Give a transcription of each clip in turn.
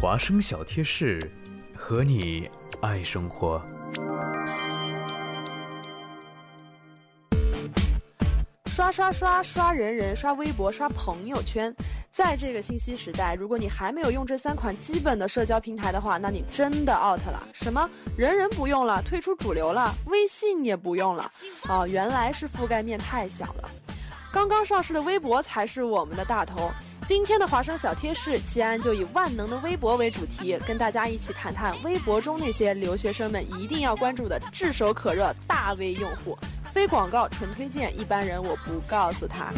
华生小贴士，和你爱生活。刷刷刷刷人人，刷微博，刷朋友圈。在这个信息时代，如果你还没有用这3款基本的社交平台的话，那你真的 out 了。什么人人不用了，退出主流了，微信也不用了。哦，原来是覆盖面太小了。刚刚上市的微博才是我们的大头。今天的华生小贴士，西安就以万能的微博为主题，跟大家一起谈谈微博中那些留学生们一定要关注的炙手可热大 V 用户。非广告纯推荐，一般人我不告诉他。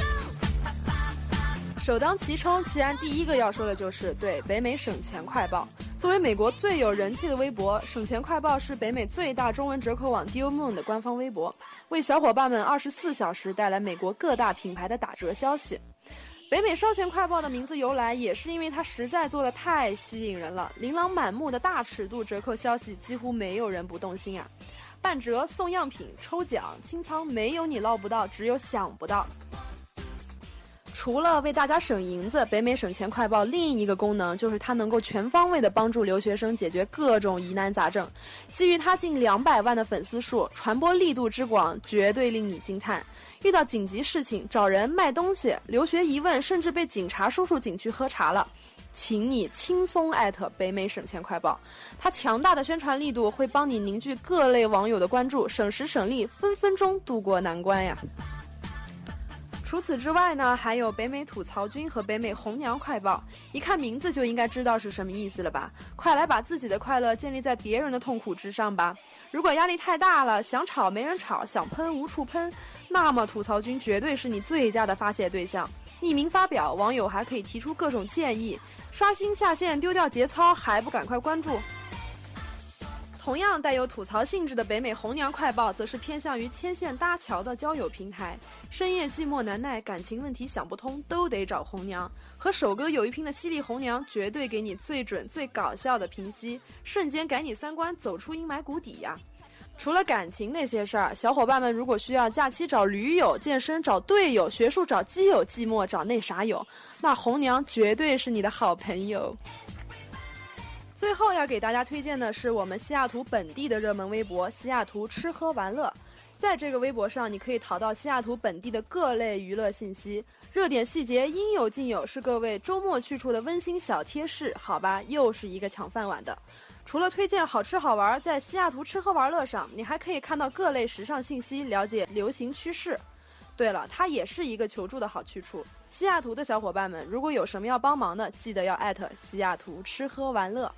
首当其冲，西安第一个要说的就是对北美省钱快报。作为美国最有人气的微博，省钱快报是北美最大中文折扣网 Dealmoon 的官方微博，为小伙伴们24小时带来美国各大品牌的打折消息。北美烧钱快报的名字由来也是因为它实在做得太吸引人了，琳琅满目的大尺度折扣消息几乎没有人不动心啊！半折、送样品、抽奖、清仓，没有你捞不到，只有想不到。除了为大家省银子，北美省钱快报另一个功能就是它能够全方位的帮助留学生解决各种疑难杂症。基于它近200万的粉丝数，传播力度之广，绝对令你惊叹。遇到紧急事情，找人卖东西，留学疑问，甚至被警察叔叔请去喝茶了，请你轻松艾特北美省钱快报，它强大的宣传力度会帮你凝聚各类网友的关注，省时省力，分分钟度过难关呀。除此之外呢，还有北美吐槽君和北美红娘快报，一看名字就应该知道是什么意思了吧？快来把自己的快乐建立在别人的痛苦之上吧。如果压力太大了，想吵没人吵，想喷无处喷，那么吐槽君绝对是你最佳的发泄对象。匿名发表，网友还可以提出各种建议，刷新下线，丢掉节操，还不赶快关注。同样带有吐槽性质的北美红娘快报则是偏向于牵线搭桥的交友平台，深夜寂寞难耐，感情问题想不通，都得找红娘。和首歌有一拼的犀利红娘绝对给你最准最搞笑的评析，瞬间改你3观，走出阴霾谷底呀。除了感情那些事儿，小伙伴们如果需要假期找驴友，健身找队友，学术找基友，寂寞找那啥友，那红娘绝对是你的好朋友。最后要给大家推荐的是我们西雅图本地的热门微博西雅图吃喝玩乐。在这个微博上，你可以淘到西雅图本地的各类娱乐信息，热点细节应有尽有，是各位周末去处的温馨小贴士。好吧，又是一个抢饭碗的。除了推荐好吃好玩，在西雅图吃喝玩乐上，你还可以看到各类时尚信息，了解流行趋势。对了，它也是一个求助的好去处。西雅图的小伙伴们，如果有什么要帮忙的，记得要@西雅图吃喝玩乐。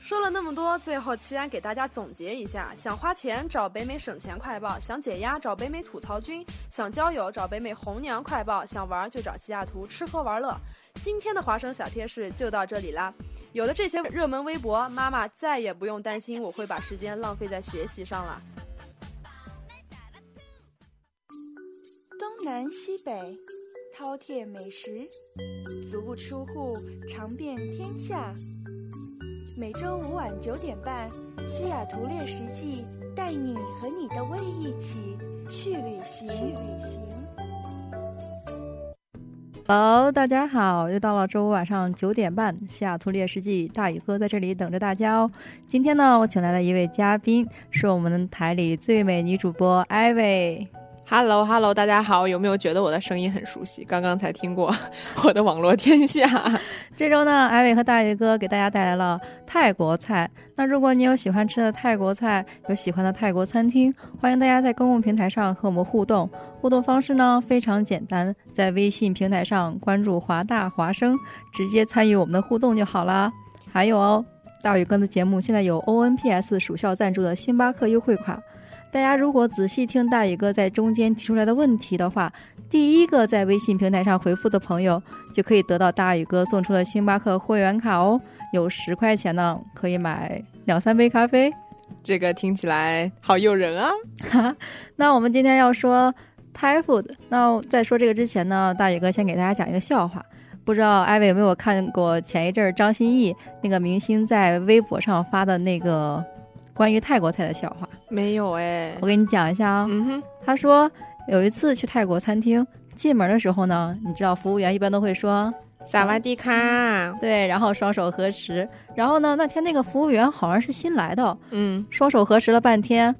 说了那么多，最后西安给大家总结一下：想花钱找北美省钱快报，想解压找北美吐槽君，想交友找北美红娘快报，想玩就找西雅图吃喝玩乐。今天的华生小贴士就到这里啦。有了这些热门微博，妈妈再也不用担心我会把时间浪费在学习上了。东南西北，饕餮美食，足不出户，尝遍天下。每周5晚9点半，《西雅图猎食记》带你和你的胃一起去旅行。Hello， 大家好，又到了周五晚上9点半，《西雅图猎食记》大宇哥在这里等着大家哦。今天呢，我请来了一位嘉宾，是我们台里最美女主播艾薇。Hello， 大家好，有没有觉得我的声音很熟悉？刚刚才听过我的网络天下。这周呢，艾伟和大鱼哥给大家带来了泰国菜。那如果你有喜欢吃的泰国菜，有喜欢的泰国餐厅，欢迎大家在公共平台上和我们互动。互动方式呢非常简单，在微信平台上关注华大华生，直接参与我们的互动就好啦。还有哦，大鱼哥的节目现在有 ONPS 属校赞助的星巴克优惠款。大家如果仔细听大宇哥在中间提出来的问题的话，第一个在微信平台上回复的朋友就可以得到大宇哥送出的星巴克会员卡哦，有10块钱呢，可以买2-3杯咖啡。这个听起来好诱人啊！那我们今天要说 Thai food， 那在说这个之前呢，大宇哥先给大家讲一个笑话。不知道艾薇有没有看过前一阵张歆艺那个明星在微博上发的那个关于泰国菜的笑话？没有哎，我给你讲一下啊、哦。他说有一次去泰国餐厅，进门的时候呢，你知道服务员一般都会说萨瓦迪卡，对，然后双手合十，然后呢那天那个服务员好像是新来的，嗯，双手合十了半天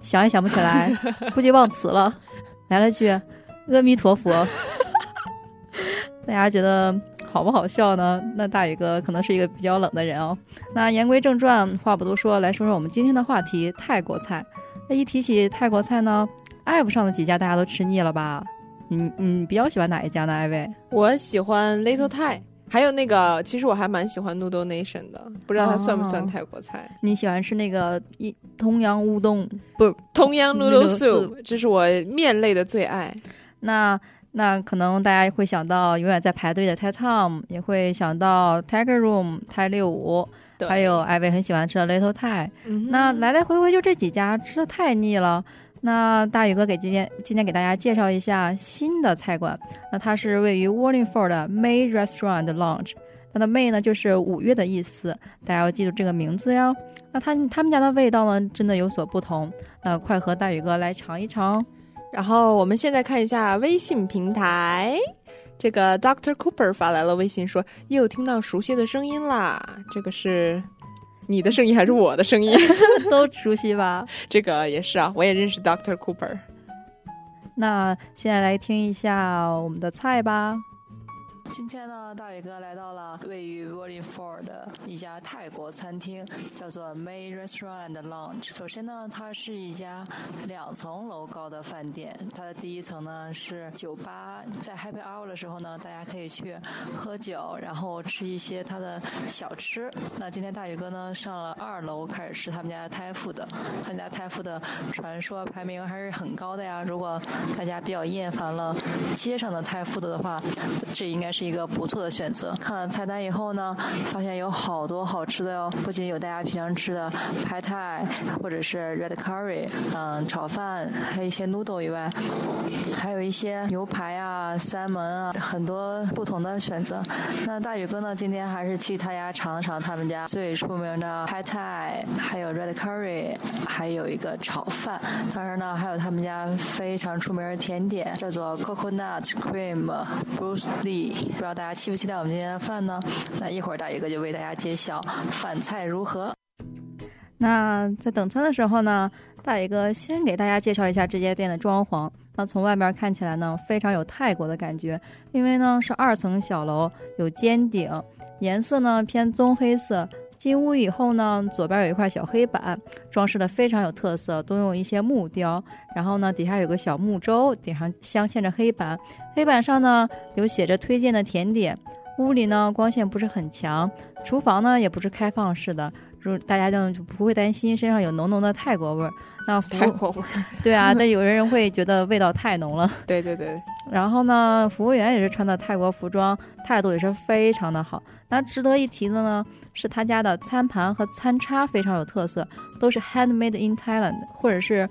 想也想不起来估计忘词了，来了句阿弥陀佛大家觉得好不好笑呢？那大宇哥可能是一个比较冷的人哦。那言归正传，话不多说，来说说我们今天的话题，泰国菜。那一提起泰国菜呢，爱不上的几家大家都吃腻了吧？你比较喜欢哪一家呢？艾薇，我喜欢 Little Thai， 还有那个，其实我还蛮喜欢 Noodle Nation 的，不知道它算不算泰国菜？你喜欢吃那个同阳乌冬，不，同阳 Noodle Soup， 这是我面类的最爱。那可能大家会想到永远在排队的 Thai Tom， 也会想到 Tiger Room、Thai 65，还有艾薇很喜欢吃的 Little Thai、嗯。那来来回回就这几家，吃的太腻了。那大宇哥给今天给大家介绍一下新的菜馆，那它是位于 Wallingford 的 May Restaurant and Lounge， 它的 May 呢就是五月的意思，大家要记住这个名字呀。那他们家的味道呢真的有所不同，那快和大宇哥来尝一尝。然后我们现在看一下微信平台，这个 Dr. Cooper 发来了微信说又听到熟悉的声音啦，这个是你的声音还是我的声音都熟悉吧，这个也是啊，我也认识 Dr. Cooper。 那现在来听一下我们的菜吧。今天呢，大宇哥来到了位于 Wallingford 的一家泰国餐厅，叫做 May Restaurant and Lounge。首先呢，它是一家2层楼高的饭店，它的第一层呢是酒吧，在 Happy Hour 的时候呢，大家可以去喝酒，然后吃一些它的小吃。那今天大宇哥呢上了2楼开始吃他们家的泰富的，他们家泰富的传说排名还是很高的呀。如果大家比较厌烦了街上的泰富的话，这应该是一个不错的选择。看了菜单以后呢，发现有好多好吃的哟，不仅有大家平常吃的 Pad Thai 或者是 Red Curry， 炒饭，还有一些 Noodle 以外，还有一些牛排啊、salmon 啊，很多不同的选择。那大宇哥呢，今天还是替大家尝尝他们家最出名的 Pad Thai， 还有 Red Curry， 还有一个炒饭。当然呢，还有他们家非常出名的甜点，叫做 Coconut Cream Brûlée。不知道大家期不期待我们今天的饭呢？那一会儿大宇哥就为大家揭晓饭菜如何。那在等餐的时候呢，大宇哥先给大家介绍一下这家店的装潢。那从外面看起来呢，非常有泰国的感觉，因为呢是2层小楼，有尖顶，颜色呢偏棕黑色。进屋以后呢，左边有一块小黑板，装饰的非常有特色，都用一些木雕，然后呢底下有个小木舟，顶上镶嵌着黑板，黑板上呢有写着推荐的甜点。屋里呢光线不是很强，厨房呢也不是开放式的，大家就不会担心身上有浓浓的泰国味儿。那泰国味儿，对啊，但有人会觉得味道太浓了。对对对。然后呢，服务员也是穿的泰国服装，态度也是非常的好。那值得一提的呢，是他家的餐盘和餐叉非常有特色，都是 handmade in Thailand， 或者是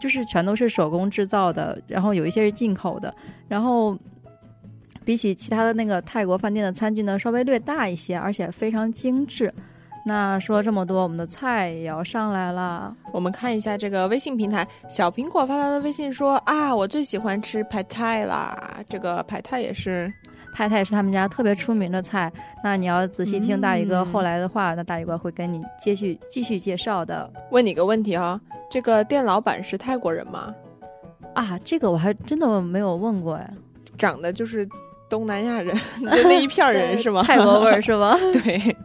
就是全都是手工制造的，然后有一些是进口的，然后。比起其他的那个泰国饭店的餐具呢，稍微略大一些，而且非常精致。那说了这么多，我们的菜也要上来了。我们看一下这个微信平台，小苹果发来的微信说啊，我最喜欢吃Pad Thai啦。这个Pad Thai也是他们家特别出名的菜。那你要仔细听大宇哥后来的话，那大宇哥会跟你继续介绍的。问你个问题哈，这个店老板是泰国人吗？啊，这个我还真的没有问过哎。长得就是。东南亚人的那一片人是吗？泰国味儿是吗？对。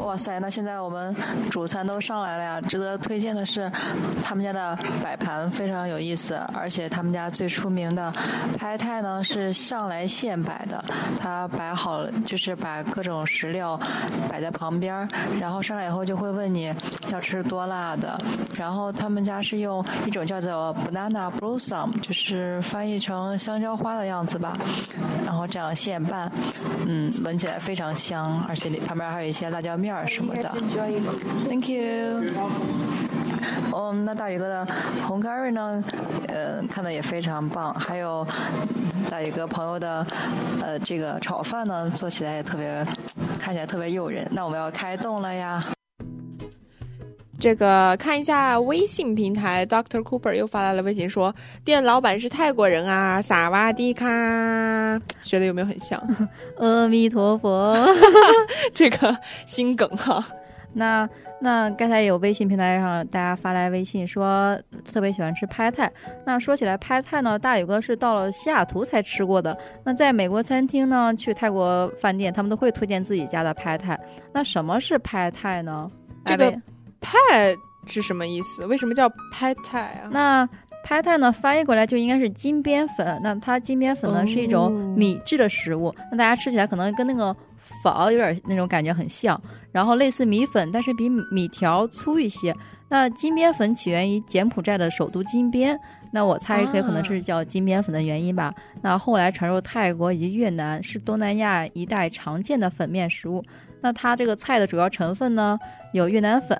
哇塞，那现在我们主餐都上来了呀！值得推荐的是他们家的摆盘非常有意思，而且他们家最出名的Pad Thai呢是上来现摆的，它摆好了就是把各种食料摆在旁边，然后上来以后就会问你要吃多辣的。然后他们家是用一种叫做 Banana Blossom， 就是翻译成香蕉花的样子吧，然后这样现拌，闻起来非常香，而且旁边还有一些辣椒面什么的。 Thank you。 那大宇哥的红咖喱呢看的也非常棒，还有大宇哥朋友的这个炒饭呢做起来也特别看起来特别诱人。那我们要开动了呀。这个看一下微信平台 Dr. Cooper 又发来了微信说店老板是泰国人啊，萨瓦迪卡，学的有没有很像阿弥陀佛这个新梗哈、啊。那刚才有微信平台上大家发来微信说特别喜欢吃Pad Thai，那说起来Pad Thai呢，大宇哥是到了西雅图才吃过的。那在美国餐厅呢，去泰国饭店他们都会推荐自己家的Pad Thai。那什么是Pad Thai呢？这个Pad是什么意思？为什么叫Pad Thai啊？那Pad Thai呢翻译过来就应该是金边粉。那它金边粉呢、是一种米制的食物，那大家吃起来可能跟那个饸有点那种感觉很像，然后类似米粉，但是比米条粗一些。那金边粉起源于柬埔寨的首都金边，那我猜可能是叫金边粉的原因吧、啊、那后来传入泰国以及越南，是东南亚一带常见的粉面食物。那它这个菜的主要成分呢，有越南粉、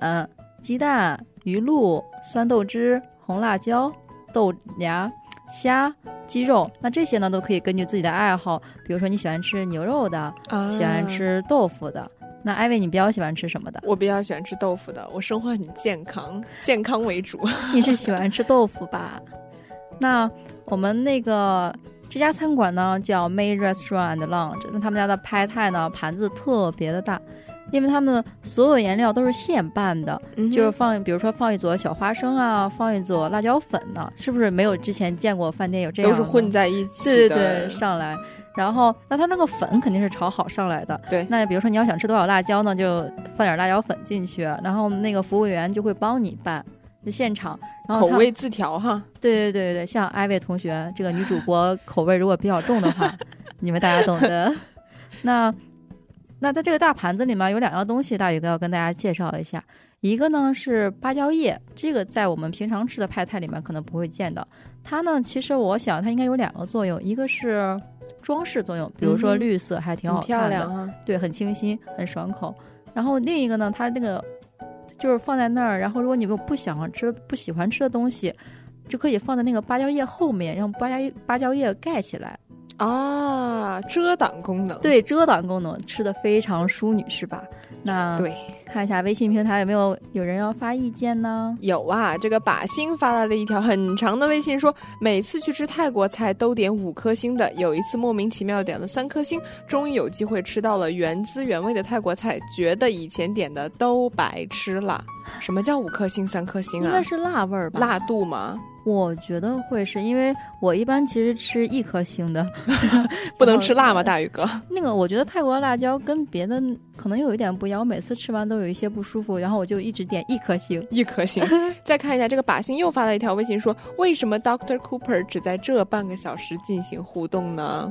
鸡蛋、鱼露、酸豆汁、红辣椒、豆芽、虾、鸡肉，那这些呢都可以根据自己的爱好，比如说你喜欢吃牛肉的、喜欢吃豆腐的。那艾薇你比较喜欢吃什么的？我比较喜欢吃豆腐的，我生活很健康，健康为主你是喜欢吃豆腐吧那我们那个这家餐馆呢叫 May Restaurant and Lounge， 那他们家的Pad Thai呢盘子特别的大，因为他们的所有原料都是现拌的、就是比如说放一撮小花生啊，放一撮辣椒粉呢、是不是没有之前见过饭店有这样的，都是混在一起的，对上来。然后那它那个粉肯定是炒好上来的，对。那比如说你要想吃多少辣椒呢，就放点辣椒粉进去，然后那个服务员就会帮你拌，就现场，然后口味自调哈。对，像艾薇同学这个女主播口味如果比较重的话你们大家懂得那在这个大盘子里面有两样东西，大宇哥要跟大家介绍一下。一个呢是芭蕉叶，这个在我们平常吃的Pad Thai里面可能不会见到。它呢，其实我想它应该有两个作用，一个是装饰作用，比如说绿色还挺好看的，很漂亮啊，对，很清新，很爽口。然后另一个呢，它那个就是放在那儿，然后如果你不喜欢吃的东西，就可以放在那个芭蕉叶后面，让芭蕉叶盖起来。啊，遮挡功能，对，遮挡功能，吃的非常淑女是吧？那对，看一下微信平台有没有人要发意见呢？有啊，这个把星发来了一条很长的微信说，每次去吃泰国菜都点5颗星的，有一次莫名其妙点了3颗星，终于有机会吃到了原汁原味的泰国菜，觉得以前点的都白吃了。什么叫5颗星3颗星啊？应该是辣味儿吧？辣度吗？我觉得会是，因为我一般其实吃1颗星的不能吃辣吗大宇哥？那个我觉得泰国辣椒跟别的可能有一点不一样，我每次吃完都有一些不舒服，然后我就一直点1颗星再看一下这个把星又发了一条微信说，为什么 Dr. Cooper 只在这半个小时进行互动呢？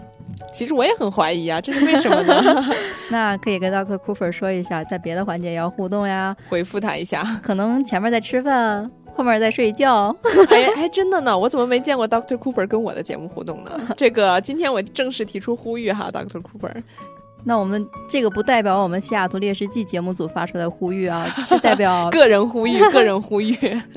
其实我也很怀疑啊，这是为什么呢那可以跟 Dr. Cooper 说一下，在别的环节也要互动呀，回复他一下，可能前面在吃饭后面在睡觉哎，还真的呢，我怎么没见过 Dr. Cooper 跟我的节目互动呢这个今天我正式提出呼吁哈 Dr. Cooper， 那我们这个不代表我们西雅图猎食记节目组发出来的呼吁啊，是代表个人呼吁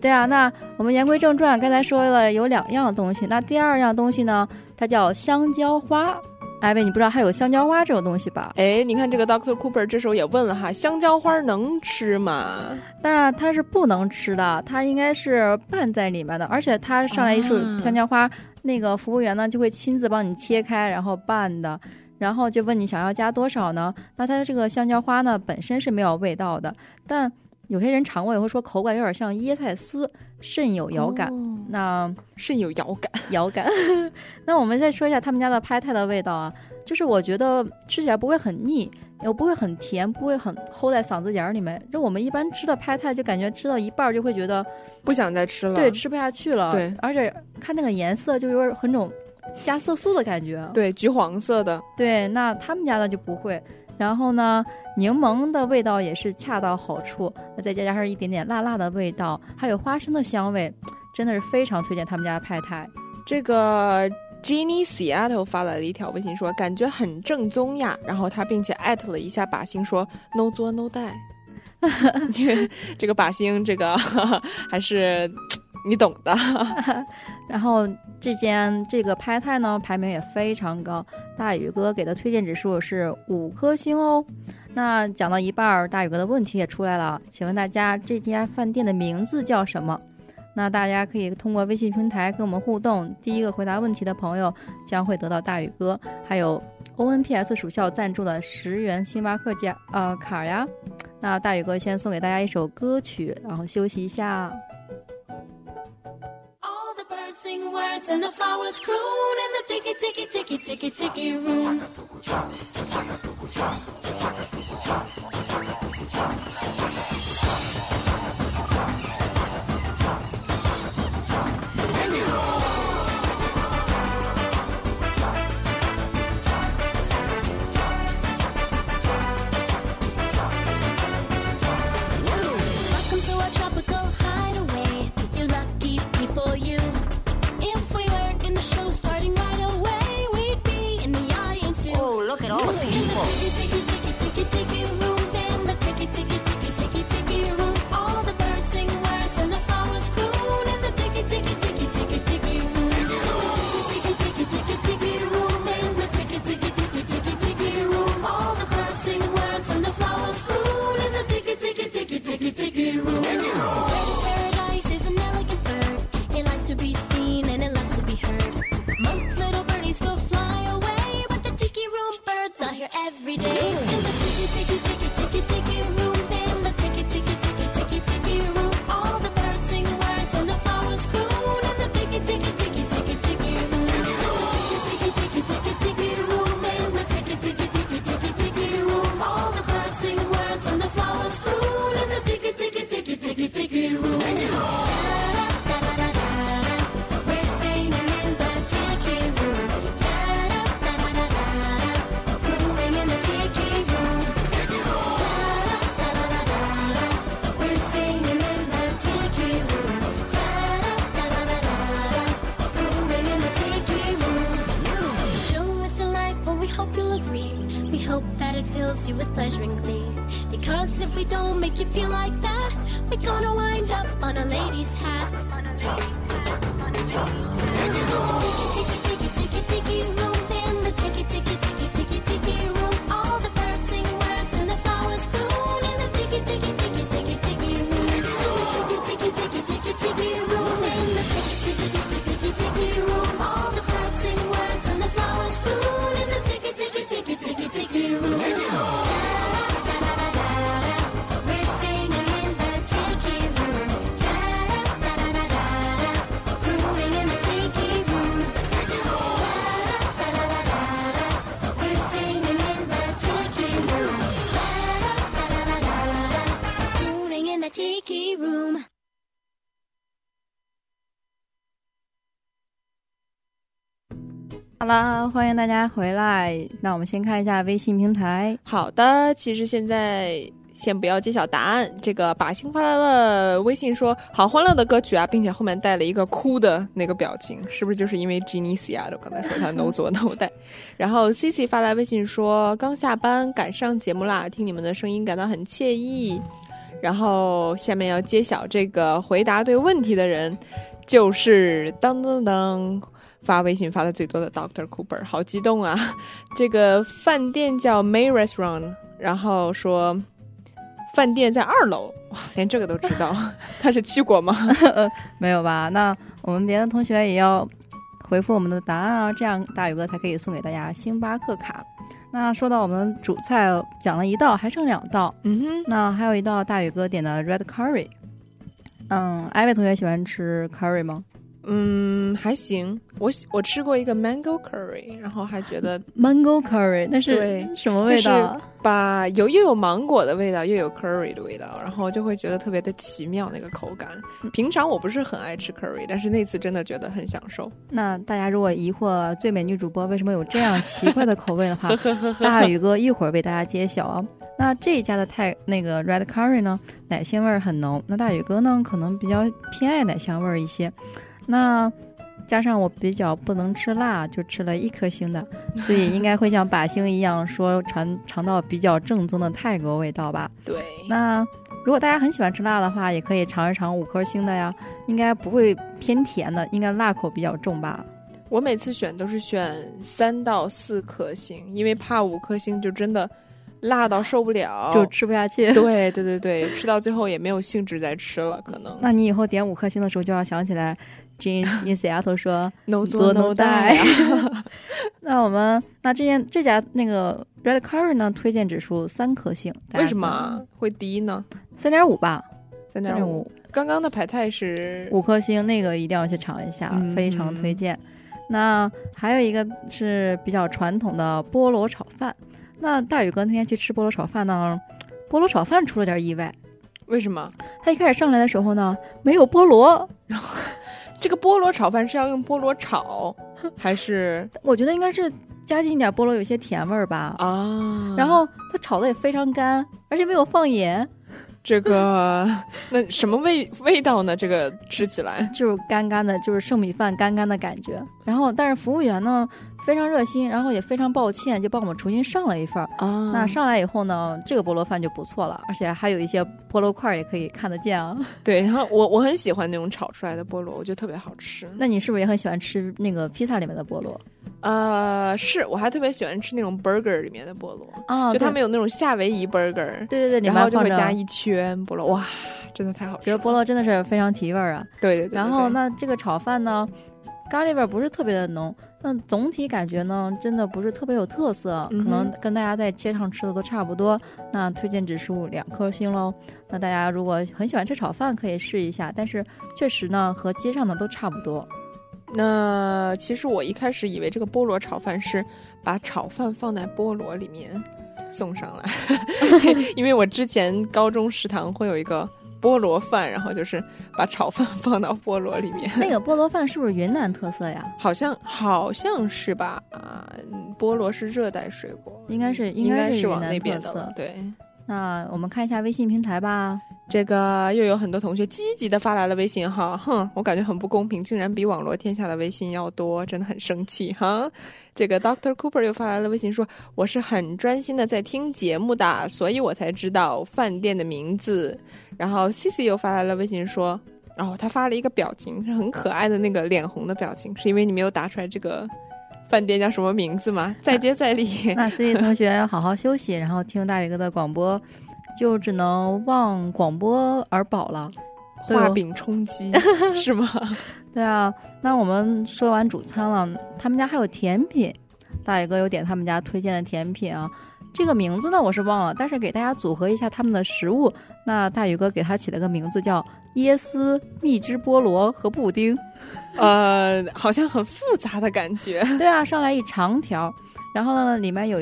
对啊，那我们言归正传，刚才说了有两样东西，那第二样东西呢，它叫香蕉花。艾薇你不知道还有香蕉花这种东西吧？哎，你看这个 Dr. Cooper 这时候也问了哈，香蕉花能吃吗？那它是不能吃的，它应该是拌在里面的，而且它上来一束香蕉花、那个服务员呢就会亲自帮你切开然后拌的，然后就问你想要加多少呢。那它这个香蕉花呢本身是没有味道的，但有些人尝过也会说口感有点像椰菜丝，甚有咬感、那甚有咬感那我们再说一下他们家的Pad Thai的味道啊，就是我觉得吃起来不会很腻，也不会很甜，不会很齁在嗓子眼里面。就我们一般吃的Pad Thai就感觉吃到一半就会觉得不想再吃了，对，吃不下去了，对，而且看那个颜色就有点很种加色素的感觉，对，橘黄色的，对，那他们家的就不会。然后呢，柠檬的味道也是恰到好处，再加上一点点辣辣的味道，还有花生的香味，真的是非常推荐他们家的Pad Thai。这个 Jenny Seattle 发来了一条微信说，感觉很正宗呀，然后他并且艾特了一下把星说 No 作 No 带这个把星这个还是你懂的然后这个Pad Thai呢排名也非常高，大宇哥给的推荐指数是5颗星哦。那讲到一半，大宇哥的问题也出来了，请问大家这家饭店的名字叫什么？那大家可以通过微信平台跟我们互动，第一个回答问题的朋友将会得到大宇哥还有 ONPS 属校赞助的10元星巴克卡呀。那大宇哥先送给大家一首歌曲，然后休息一下。 All the birds sing words and the flowers croon in the ticky ticky ticky ticky ticky room.好啦，欢迎大家回来。那我们先看一下微信平台。好的，其实现在先不要揭晓答案。这个把心发来了微信说好欢乐的歌曲啊，并且后面带了一个哭的那个表情，是不是就是因为 Genicia 我刚才说他no左no带然后 Cici 发来微信说刚下班赶上节目啦，听你们的声音感到很惬意。然后下面要揭晓这个回答对问题的人，就是当当当发微信发的最多的 Dr. Cooper， 好激动啊。这个饭店叫 May Restaurant， 然后说饭店在2楼，哇，连这个都知道他是去过吗没有吧。那我们别的同学也要回复我们的答案啊，这样大宇哥才可以送给大家星巴克卡。那说到我们主菜讲了一道，还剩2道。那还有一道大宇哥点的 Red Curry。 艾薇同学喜欢吃 Curry 吗？还行，我吃过一个 Mango Curry， 然后还觉得 Mango Curry 那是什么味道？就是把又有芒果的味道，又有 Curry 的味道，然后就会觉得特别的奇妙那个口感。平常我不是很爱吃 Curry， 但是那次真的觉得很享受。那大家如果疑惑最美女主播为什么有这样奇怪的口味的话大宇哥一会儿为大家揭晓啊。那这一家的那个 Red Curry 呢，奶香味很浓，那大宇哥呢可能比较偏爱奶香味一些，那加上我比较不能吃辣，就吃了1颗星的，所以应该会像把星一样说尝到比较正宗的泰国味道吧。对，那如果大家很喜欢吃辣的话，也可以尝一尝5颗星的呀，应该不会偏甜的，应该辣口比较重吧。我每次选都是选3到4颗星，因为怕5颗星就真的辣到受不了，就吃不下去。对对对对，吃到最后也没有兴致再吃了可能。那你以后点5颗星的时候就要想起来 Jeans in Seattle 说No 做 No die。 那这家那个 Red Curry 呢，推荐指数3颗星。为什么会低呢？ 3.5 吧， 3.5。 刚刚的Pad Thai是5颗星，那个一定要去尝一下，非常推荐。那还有一个是比较传统的菠萝炒饭。那大宇哥那天去吃菠萝炒饭呢，菠萝炒饭出了点意外。为什么？他一开始上来的时候呢，没有菠萝。然后这个菠萝炒饭是要用菠萝炒还是？我觉得应该是加进一点菠萝，有些甜味吧。啊，然后它炒的也非常干，而且没有放盐。这个那什么味道呢？这个吃起来就是干干的，就是剩米饭干干的感觉。然后但是服务员呢非常热心，然后也非常抱歉，就帮我们重新上了一份啊。那上来以后呢，这个菠萝饭就不错了，而且还有一些菠萝块也可以看得见啊。对，然后我很喜欢那种炒出来的菠萝，我觉得特别好吃。那你是不是也很喜欢吃那个披萨里面的菠萝？是，我还特别喜欢吃那种 burger 里面的菠萝啊，就他们有那种夏威夷 burger。 对对对，然后就会加一圈菠萝，哇，真的太好吃了，觉得菠萝真的是非常提味啊。对对对。然后那这个炒饭呢，咖喱味不是特别的浓，那总体感觉呢真的不是特别有特色，可能跟大家在街上吃的都差不多。那推荐指数2颗星咯。那大家如果很喜欢吃炒饭可以试一下，但是确实呢和街上的都差不多。那其实我一开始以为这个菠萝炒饭是把炒饭放在菠萝里面送上来因为我之前高中食堂会有一个菠萝饭，然后就是把炒饭放到菠萝里面。那个菠萝饭是不是云南特色呀？好像是吧。菠萝是热带水果，应该是往那边的。对，那我们看一下微信平台吧。这个又有很多同学积极的发来了微信哈，我感觉很不公平，竟然比网络天下的微信要多，真的很生气哈。这个 Dr. Cooper 又发来了微信说，我是很专心的在听节目的，所以我才知道饭店的名字。然后 Cici 又发来了微信说，他发了一个表情，是很可爱的那个脸红的表情，是因为你没有打出来这个饭店叫什么名字吗？再接再厉。那 Cici 同学好好休息，然后听大宇哥的广播，就只能望广播而饱了。画饼充饥是吗？对啊。那我们说完主餐了，他们家还有甜品。大宇哥有点他们家推荐的甜品啊，这个名字呢我是忘了，但是给大家组合一下他们的食物，那大宇哥给他起了个名字叫椰丝蜜汁菠萝和布丁好像很复杂的感觉对啊，上来一长条，然后呢里面有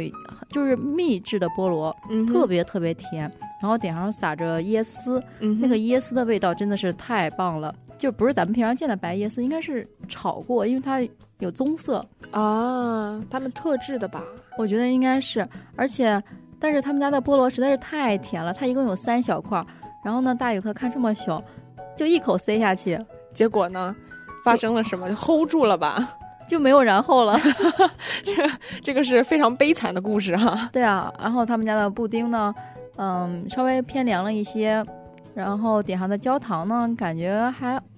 就是蜜制的菠萝，特别特别甜，然后顶上撒着椰丝，那个椰丝的味道真的是太棒了，就不是咱们平常见的白椰丝，应该是炒过，因为它有棕色啊，他们特制的吧，我觉得应该是。而且但是他们家的菠萝实在是太甜了，它一共有3小块，然后呢大宇哥看这么小就一口塞下去，结果呢发生了什么？就 hold 住了吧，就没有然后了这个是非常悲惨的故事哈。对啊。然后他们家的布丁呢稍微偏凉了一些，然后点上的焦糖呢感觉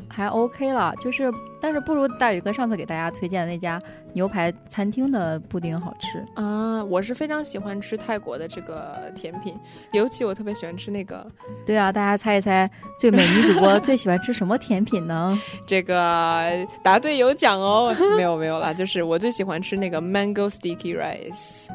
还 OK 了，就是但是不如大宇哥上次给大家推荐的那家牛排餐厅的布丁好吃啊。我是非常喜欢吃泰国的这个甜品，尤其我特别喜欢吃那个。对啊，大家猜一猜最美女主播最喜欢吃什么甜品呢这个答对有奖哦没有啦，就是我最喜欢吃那个 Mango Sticky Rice，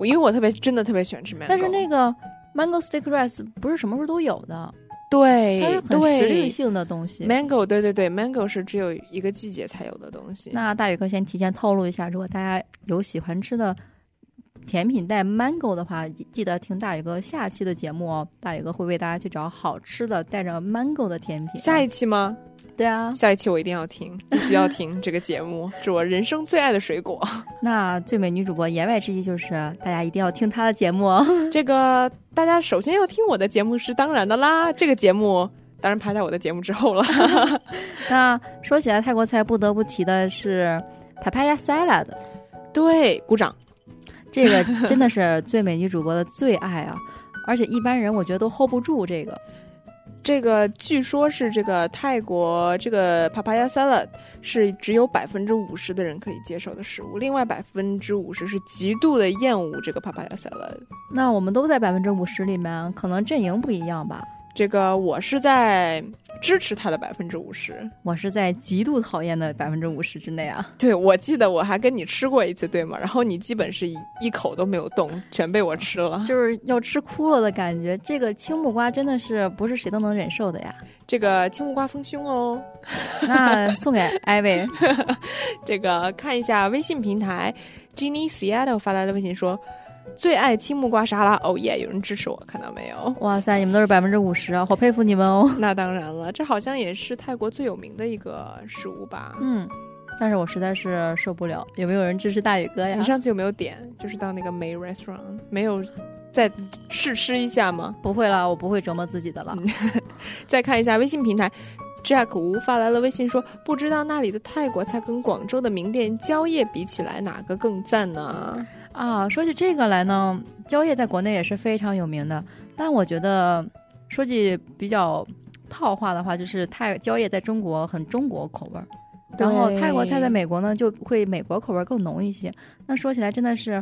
因为我真的特别喜欢吃 Mango， 但是那个 Mango Sticky Rice 不是什么时候都有的。对，它是很时令性的东西。 Mango， 对对对， Mango 是只有一个季节才有的东西。那大宇哥先提前透露一下，如果大家有喜欢吃的甜品带 Mango 的话，记得听大宇哥下期的节目哦，大宇哥会为大家去找好吃的带着 Mango 的甜品。下一期吗？对啊，下一期我一定要听，必须要听这个节目是我人生最爱的水果那最美女主播言外之意就是大家一定要听她的节目哦这个大家首先要听我的节目是当然的啦，这个节目当然排在我的节目之后了那说起来泰国菜不得不提的是 Papaya salad。 对，鼓掌，这个真的是最美女主播的最爱啊而且一般人我觉得都 hold 不住这个。这个据说是这个泰国这个 Papaya salad 是只有 50% 的人可以接受的食物，另外 50% 是极度的厌恶这个 Papaya salad。 那我们都在 50% 里面，可能阵营不一样吧。这个我是在支持他的 50%， 我是在极度讨厌的 50% 之内啊。对，我记得我还跟你吃过一次对吗？然后你基本是一口都没有动，全被我吃了，就是要吃哭了的感觉。这个青木瓜真的是不是谁都能忍受的呀。这个青木瓜丰胸哦，那送给艾薇。这个看一下微信平台 Ginny Seattle 发来的微信说最爱青木瓜沙拉，哦耶！有人支持我，看到没有？哇塞，你们都是 50% 啊，好佩服你们哦。那当然了，这好像也是泰国最有名的一个食物吧。嗯，但是我实在是受不了。有没有人支持大宇哥呀？你上次有没有点？就是到那个 May Restaurant 没有再试吃一下吗？不会了，我不会折磨自己的了。再看一下微信平台。Jack 吴发来了微信说不知道那里的泰国菜跟广州的名店蕉叶比起来哪个更赞呢？啊，说起这个来呢，蕉叶在国内也是非常有名的，但我觉得说起比较套话的话，就是蕉叶在中国很中国口味，然后泰国菜在美国呢就会美国口味更浓一些。那说起来真的是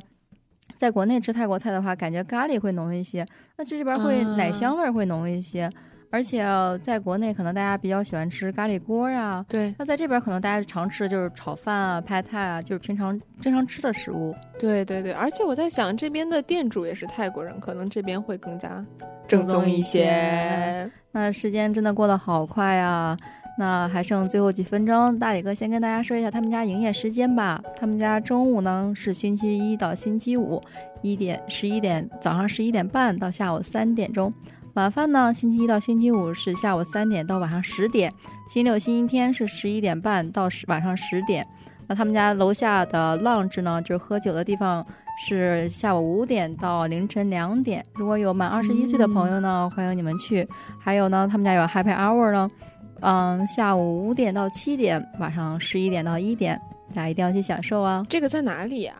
在国内吃泰国菜的话，感觉咖喱会浓一些，那这边会奶香味会浓一些，而且在国内可能大家比较喜欢吃咖喱锅啊，对，那在这边可能大家常吃就是炒饭啊、Pad Thai啊，就是平常经常吃的食物。对对对，而且我在想这边的店主也是泰国人，可能这边会更加正宗一些。那时间真的过得好快啊，那还剩最后几分钟，大宇哥先跟大家说一下他们家营业时间吧。他们家中午呢是星期一到星期五11点，早上11点半到下午3点钟。晚饭呢，星期一到星期五是下午3点到晚上10点，星期六、星期天是11点半到晚上10点。那他们家楼下的 lounge 呢，就是喝酒的地方，是下午5点到凌晨2点。如果有满21岁的朋友呢，欢迎你们去。还有呢，他们家有 happy hour 呢，下午5点到7点，晚上11点到1点，大家一定要去享受啊！这个在哪里啊？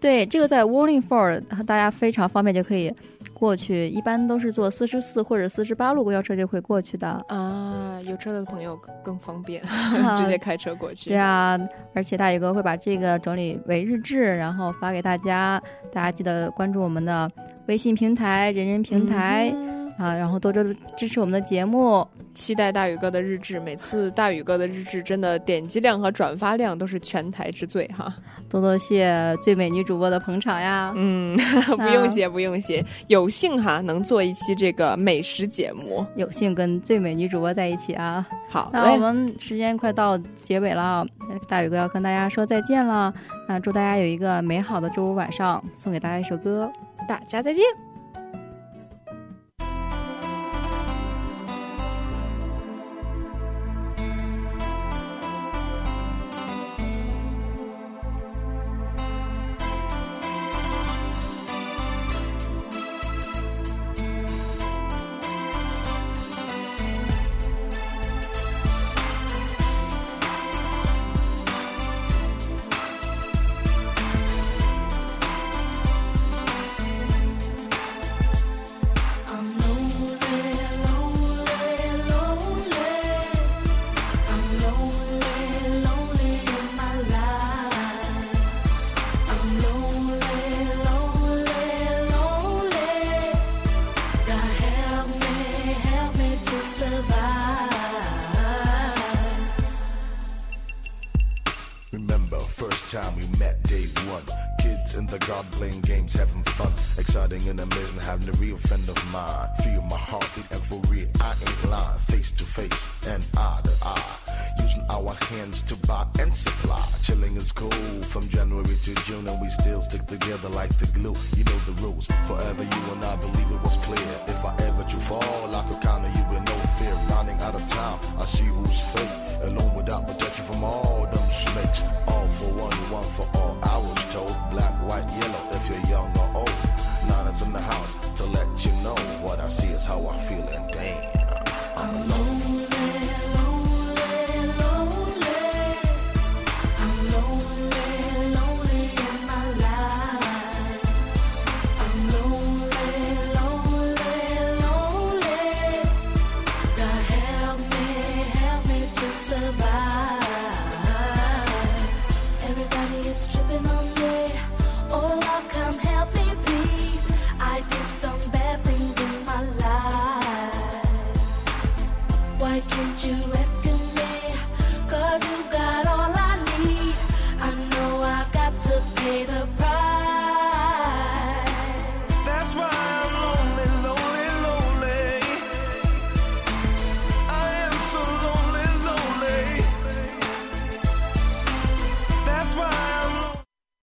对，这个在 Wallingford， 大家非常方便就可以过去，一般都是坐44或者48路公交车就会过去的啊。有车的朋友更方便，直接开车过去。对啊，而且大宇哥会把这个整理为日志，然后发给大家。大家记得关注我们的微信平台、人人平台、啊，然后多多支持我们的节目。期待大宇哥的日志，每次大宇哥的日志真的点击量和转发量都是全台之最哈。多多谢最美女主播的捧场呀！嗯，不用谢，不用谢。有幸哈，能做一期这个美食节目，有幸跟最美女主播在一起啊。好，那我们时间快到结尾了，大宇哥要跟大家说再见了。那祝大家有一个美好的周五晚上，送给大家一首歌，大家再见。